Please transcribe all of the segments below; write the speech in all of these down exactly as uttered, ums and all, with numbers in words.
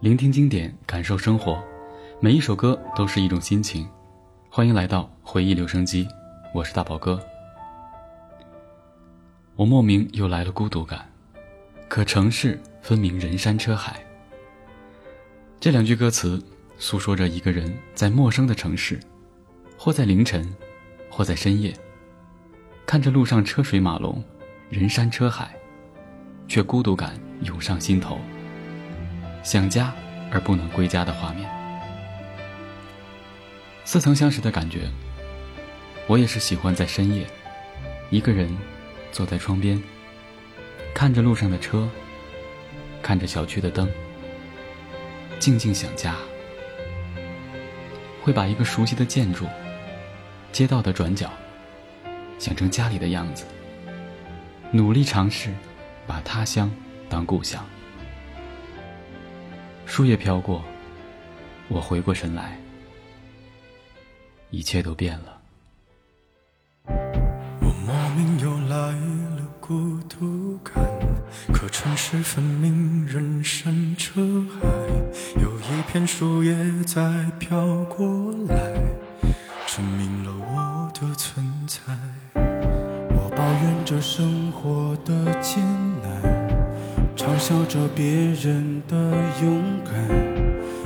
聆听经典，感受生活，每一首歌都是一种心情。欢迎来到回忆留声机，我是大宝哥。我莫名又来了孤独感，可城市分明人山车海。这两句歌词诉说着一个人在陌生的城市，或在凌晨，或在深夜，看着路上车水马龙，人山车海，却孤独感涌上心头，想家而不能归家的画面。似曾相识的感觉，我也是喜欢在深夜一个人坐在窗边，看着路上的车，看着小区的灯，静静想家。会把一个熟悉的建筑、街道的转角想成家里的样子，努力尝试把他乡当故乡。树叶飘过，我回过神来，一切都变了。我莫名又来了孤独感，可城市分明人山车海，有一片树叶在飘过来，证明了我的存在。我抱怨着生活的艰难，嘲笑着别人的勇敢，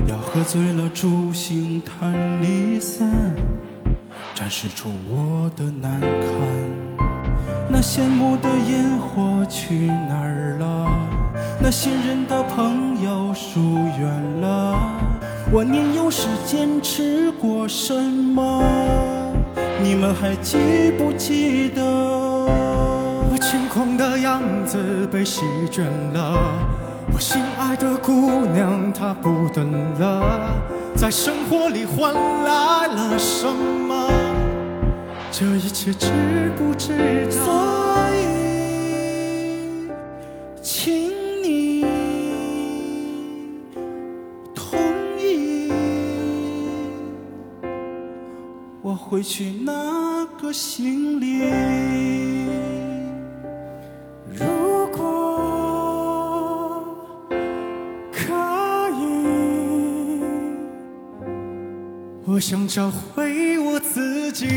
要喝醉了助兴谈离散，展示出我的难堪。那羡慕的烟火去哪儿了？那信任的朋友疏远了。我年幼时坚持过什么？你们还记不记得？我轻狂的样子被席卷了，我心爱的姑娘她不等了，在生活里换来了什么？这一切值不值得？所以，请你同意，我回去那个行李。我想找回我自己。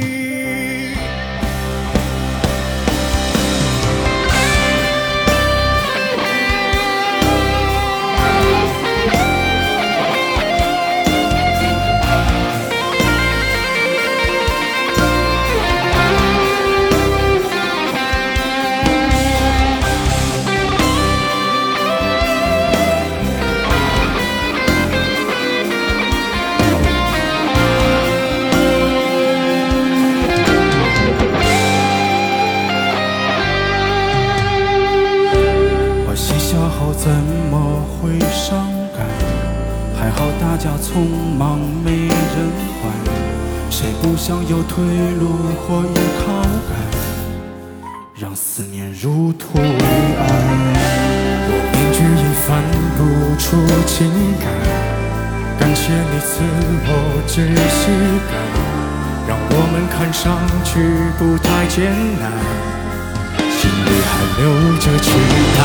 怎么会伤感？还好大家匆忙没人管，谁不想有退路或依靠感，让思念如土为安。我面具已翻不出情感，感谢你赐我窒息感，让我们看上去不太艰难，心里还留着期待。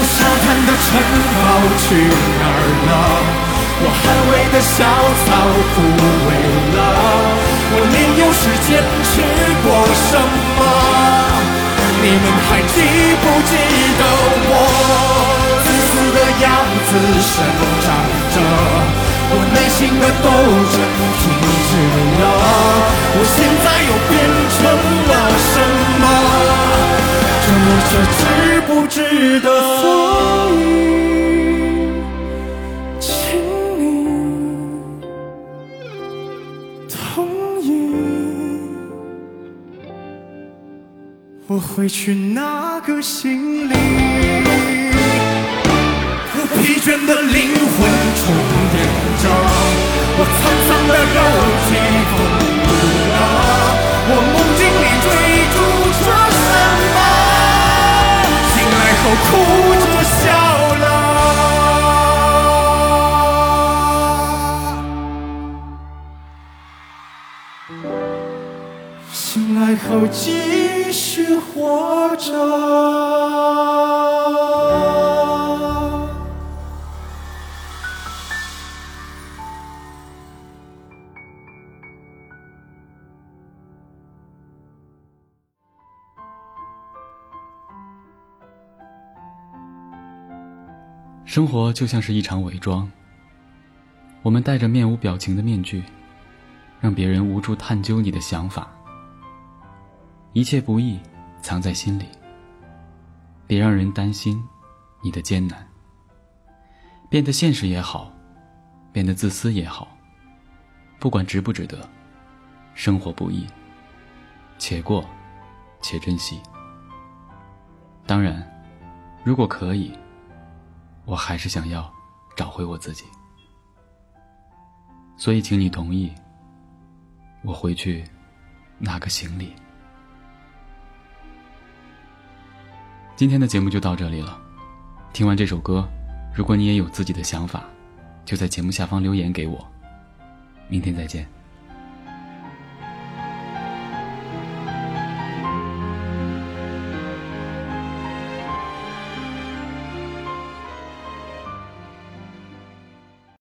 我沙滩的城堡去哪儿了？我捍卫的小草枯萎了。我年幼时坚持过什么？你们还记不记得？我自私的样子生长着，我内心的斗争停止了。我现在又变成了什么？这一切值不值得？所以，请你同意，我回去那个行李。我疲倦的灵魂重叠着，我沧桑的肉体痛苦了，我梦境里追逐着什么？我哭着笑了，醒来后继续活着。生活就像是一场伪装，我们戴着面无表情的面具，让别人无处探究你的想法。一切不易藏在心里，别让人担心你的艰难。变得现实也好，变得自私也好，不管值不值得，生活不易，且过且珍惜。当然，如果可以，我还是想要找回我自己。所以请你同意我回去拿个行李。今天的节目就到这里了，听完这首歌，如果你也有自己的想法，就在节目下方留言给我。明天再见。